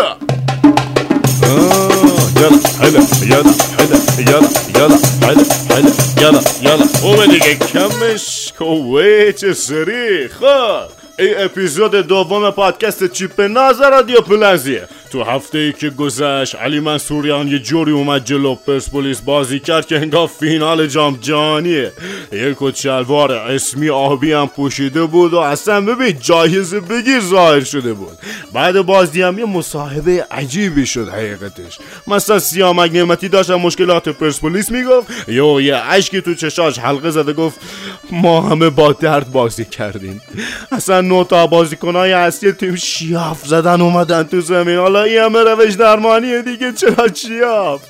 بیا. یالا حالا یالا حالا یالا یالا حالا حالا یالا یالا اوه دیگه کمش کوه چه سری. خب این اپیزود دوم پادکست چیپ ناز رادیو پلن زی. تو هفته ای که گذشت علی منصوریان یه جوری اومد جلو پرسپولیس بازی کرد که انگار فینال جام جهانیه. یک کت شلوار اسمی آبی هم پوشیده بود و اصلا ببین جایزه بگیر ظاهر شده بود. بعد بازی هم یه مصاحبه عجیبی شد حقیقتش. مثلا سیامک نعمتی داشت مشکلات پرسپولیس میگفت، یه اشکی تو چشاش حلقه زده گفت ما همه با درد بازی کردیم. اصلا 9 تا بازیکنای اصلی تیم شیاف زدن اومدن تو زمین. یه همه روش درمانیه دیگه، چرا شیاف؟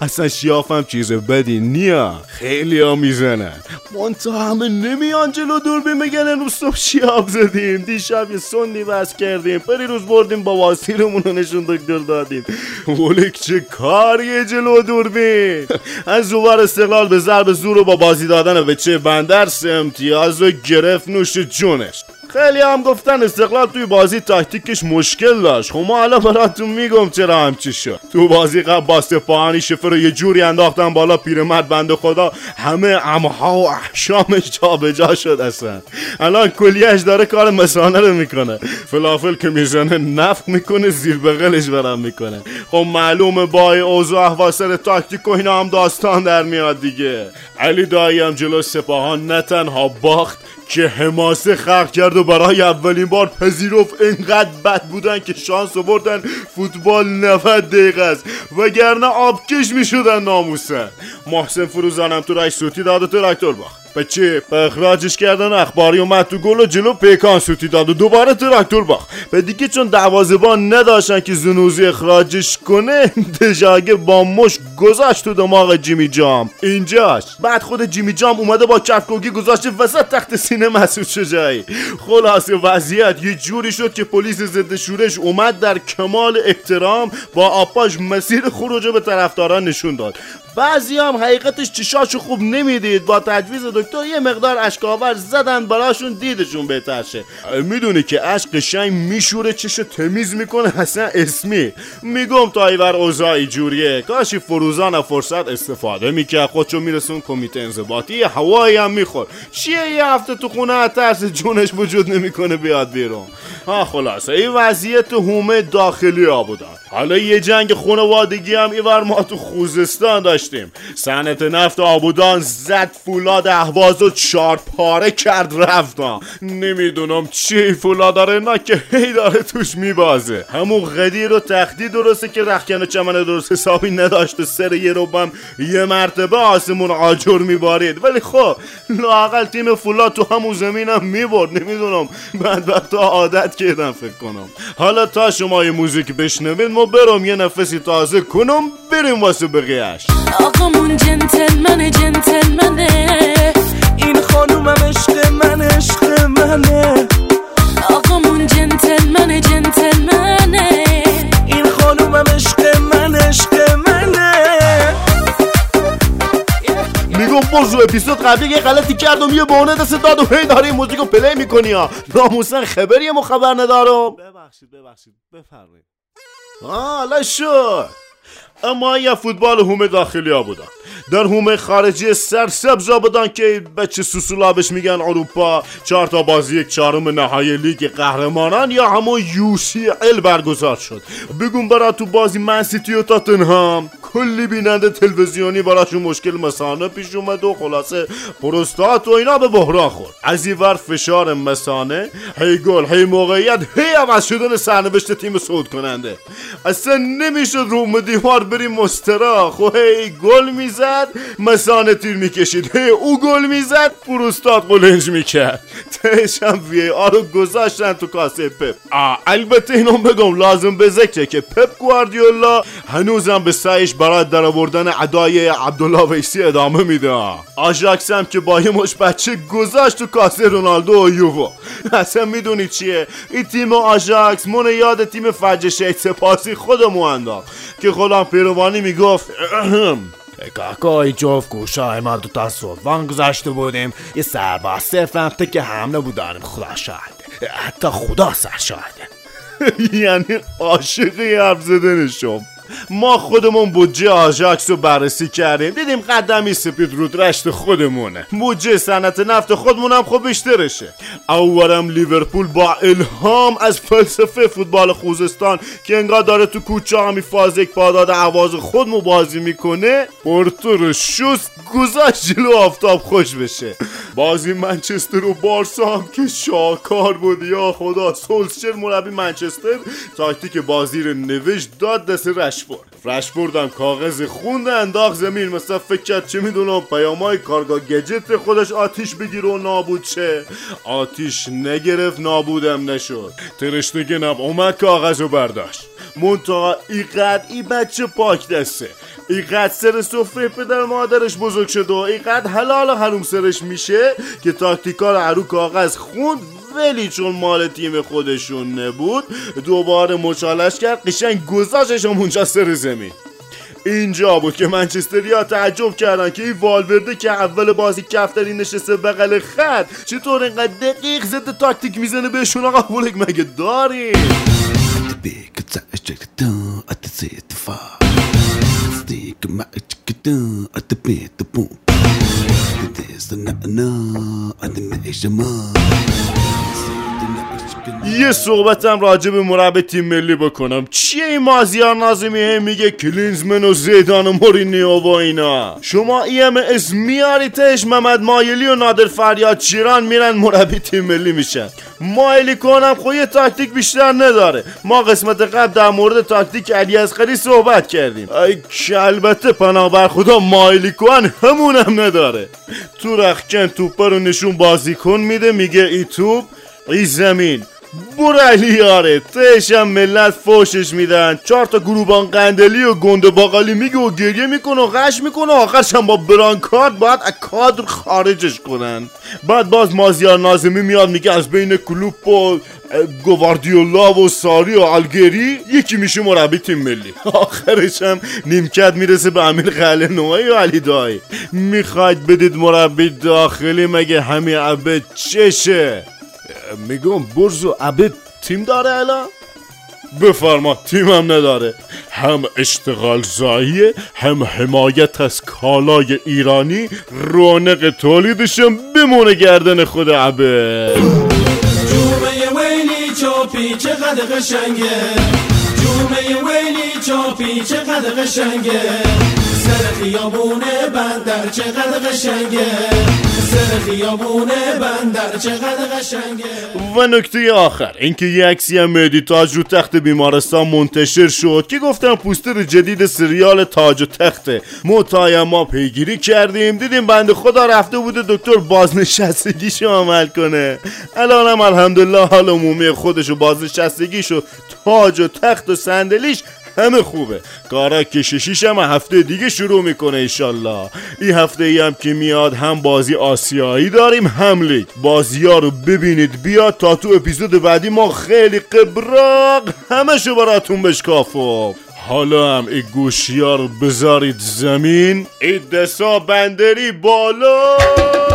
اصلا شیاف هم چیز بدی نیا، خیلی ها میزنن منطقه همه نمیان جلو دوربین بگن امروز صبح شیاف زدیم، دیشب یه سندی بس کردیم، پریروز بردیم با واسیرمون رو نشون دکتر دادیم. ولک چه کاریه جلو دوربین. از زوار استقلال به ضرب زور و با بازی دادن به چه بندر 3 امتیاز رو گرفت نوش جونش. خیلی هم گفتن استقلال توی بازی تاکتیکش مشکل داشت. خب ما الان براتون میگم چرا همچی شد. تو بازی قبل با سپاهانی شفر رو یه جوری انداختن بالا، پیرمرد بنده خدا همه عمها و احشامش جابجا شد. اصلا الان کلیهش داره کار مثانه رو میکنه، فلافل که میزنه نفت میکنه زیر بغلش برام میکنه. خب معلومه با اوضاع احواسر تاکتیک و اینا هم داستان در میاد دیگه. علی دایی هم جلو سپاهان نه تنها باخت که حماسه خلق کرد و برای اولین بار پذیرفت انقدر بد بودن که شانس آوردن فوتبال 90 دقیقه است وگرنه آبکش میشدن ناموسن. محسن فروزانم تو رای سوتی داد و تراکتور باخت. بچه به اخراجش کردن، اخباری اومد تو گل و جلو پیکان سوتی داد و دوباره تراکتور باخت. به دیگه چون دروازه‌بان نداشتن که زنوزی اخراجش کنه، دژاگه با مش گذاشت تو دماغ جیمی جام. اینجاش بعد خود جیمی جام اومده با کفگوگی گذاشت وسط تخت سینه مسعود شجاعی. خلاصه وضعیت یه جوری شد که پلیس ضد شورش اومد در کمال احترام با آپاژ مسیر خروج به طرفداران نشون داد. بعضی هم حقیقتش چشاشو خوب نمیدید، با تجویز دکتر یه مقدار اشکاور زدن براشون دیدشون بهتر شه. میدونی که عشق شنگ میشوره چشو تمیز میکنه. حسن اسمی میگم تایور اوزایی جوریه، کاشی فروزان فرصت استفاده میکرد خودشو میرسون کمیته انضباطی، هوایی هم میخور. چیه یه هفته تو خونه ترس جونش وجود نمیکنه بیاد بیرون. ها خلاصه این وضعیت هومه داخلی ها بودن. حالا یه جنگ خانوادگی هم اینور ما تو خوزستان داشتیم. صنعت نفت آبادان زد فولاد اهواز و 4 پاره کرد رفتن. نمیدونم چی فولاد داره نه که هی داره توش میبازه. همون قدیر و تختی درسته که رخکن و چمن درست حسابی نداشت و سر یه روبم یه مرتبه آسمون آجر میبارید، ولی خب لااقل تیم فولاد تو همون زمینم میبرد. نمیدونم بعد وقتا عادت کردم فکر کنم. حالا تا شما یه موزیک بشنوید ما برم یه نفسی تازه کنم بریم واسه بقیهش. آقامون جنتلمنه جنتلمنه، این خانومم عشق من عشق منه. آقامون جنتلمنه جنتلمنه، این خانومم عشق من عشق منه. میگم بازو اپیزود قبلی یه غلطی کردم یه بهونه دست داد و هی داره این موزیکو پلی میکنی ها، ناموسن خبری هم خبر ندارم. ببخشید بفرمایید. حالا شد. اما یه فوتبال هومه داخلی ها بودن. در هومه خارجی سرسبز ها بودن که بچه سوسولا بهش میگن اروپا. 4 تا بازی 1/4 نهایی لیگ قهرمانان یا همون UCL برگزار شد. بگم برای تو بازی منسیتی و تاتنهام کلی بیننده تلویزیونی براشون مشکل مثانه پیش اومد و خلاصه پروستات و اینا به بحران خورد. از این ور فشار مثانه، هی گل، هی موقعیت، هی عوض شدن سرنوشت تیم صعود کننده. اصلا نمیشد روم دیوار بریم مسترا. خب هی گل میزد مثانه تیر میکشید، هی او گل میزد پروستات قلنج میکرد. تهش هم VAR رو گذاشتن تو کاسه پپ. البته اینو بگم لازم به ذکره که پپ گواردیولا هنوزم به سعیش برای در آوردن ادای عبدالله ویسی ادامه میده. آژاکس هم که با یه مش بچه گذاشت تو کاسه رونالدو و یوو. اصلا میدونی چیه این تیم آژاکس من یاد تیم فجر شهید سپاسی خودمو انداخت که خودم پیروانی میگفت کاکای جوف گوشای ما دو تا سوال گذاشته بودیم یه سر با 0 که حمله بودنم خدا شاهد، حتی خدا سر شاهد. یعنی عاشق حرف زدن شما. ما خودمون بودجه آژاکس رو بررسی کردیم، دیدیم قدمی سپید رود رشت خودمونه، بودجه صنعت نفت خودمونم خب بیشترشه. اولم لیورپول با الهام از فلسفه فوتبال خوزستان که انگار داره تو کوچه همی فازک پاداد عواز خودمو بازی میکنه، پورتو رو شست گذاشت جلو آفتاب خوش بشه. بازی منچستر و بارسا هم که شاکار بود، یا خدا. سولشر مربی منچستر تاکتیک بازی رو نوشت داد دست رشفورد هم کاغذ خوند انداخت زمین، مثلا فکر کرد چه میدونم پیامای کارگاه گجت خودش آتیش بگیره و نابود شه. آتیش نگرفت، نابودم نشد. ترشتگنم اومد کاغذ رو برداشت، منطقه ایقد ای بچه پاک دسته، ایقد سر صفره پدر مادرش بزرگ شد و ایقد حلال حروم سرش میشه که تاکتیکار عرو کاغذ خوند، ولی چون مال تیم خودشون نبود دوباره مچالش کرد قشنگ گذاشتش همونجا سر زمین. اینجا بود که منچستریا تعجب کردن که این والورده که اول بازی کفتری نشسته بغل خط چطور اینقدر دقیق ضد تاکتیک میزنه بهشون. آقا بولک مگه داری؟ یه صحبتم راجع به مربی تیم ملی بکنم. چیه این مازیار ناظمی میگه کلینزمن و زیدان و مورینیو و اینا؟ شما ایم اس میاری تش محمد مایلی و نادر فریاد چیران میرن مربی تیم ملی میشن. مایلی کنم خب یه تاکتیک بیشتر نداره. ما قسمت قبل در مورد تاکتیک علی اصغری صحبت کردیم. ای که البته پناه بر خدا مایلی کن همونم نداره. تو رخکن توپا رو نشون بازیکن میده میگه ای توپ ای زمین، برو علی یاره. تشم ملت فوشش میدن، چهار تا گروبان قندلی و گنده باقالی میگه و گریه میکنه و غش میکنه، آخرش هم با برانکارد باید اکادر خارجش کنن. بعد باز مازیار ناظمی میاد میگه از بین کلوپ و گواردیولا و ساری و الگری یکی میشه مربی تیم ملی. آخرش هم نیمکت میرسه به امیر قلعه‌نویی و علی دایی. میخواید بدید مربی داخلی مگه همین عبد چشه؟ میگم برز و عبد تیم داره الان؟ بفرما تیمم نداره. هم اشتغال زاییه، هم حمایت از کالای ایرانی، رونق تولیدشم بمونه گردن خود عبد. جومه ویلی چاپی چقدر قشنگه، جومه ویلی چاپی چقدر قشنگه، سر خیابونه بندر چقدر قشنگه، سر خیابونه بندر چقدر قشنگه. و نکته آخر اینکه یه عکسی هم مهدی تاج و تخت بیمارستان منتشر شد که گفتم پوستر جدید سریال تاج و تخته. ما پیگیری کردیم، دیدیم بنده خدا رفته بوده دکتر بازنشستگیشو عمل کنه. الانم الحمدلله حال عمومی خودش و بازنشستگیش و تاج و تخت و صندلیش همه خوبه. کارا کششیش هم هفته دیگه شروع میکنه انشالله. این هفته ای هم که میاد هم بازی آسیایی داریم هم لیگ. بازی ها رو ببینید بیاد تا تو اپیزود بعدی ما خیلی قبراق همه شو براتون بشکافم. حالا هم این گوشی ها رو بذارید زمین، این دسا بندری بالا.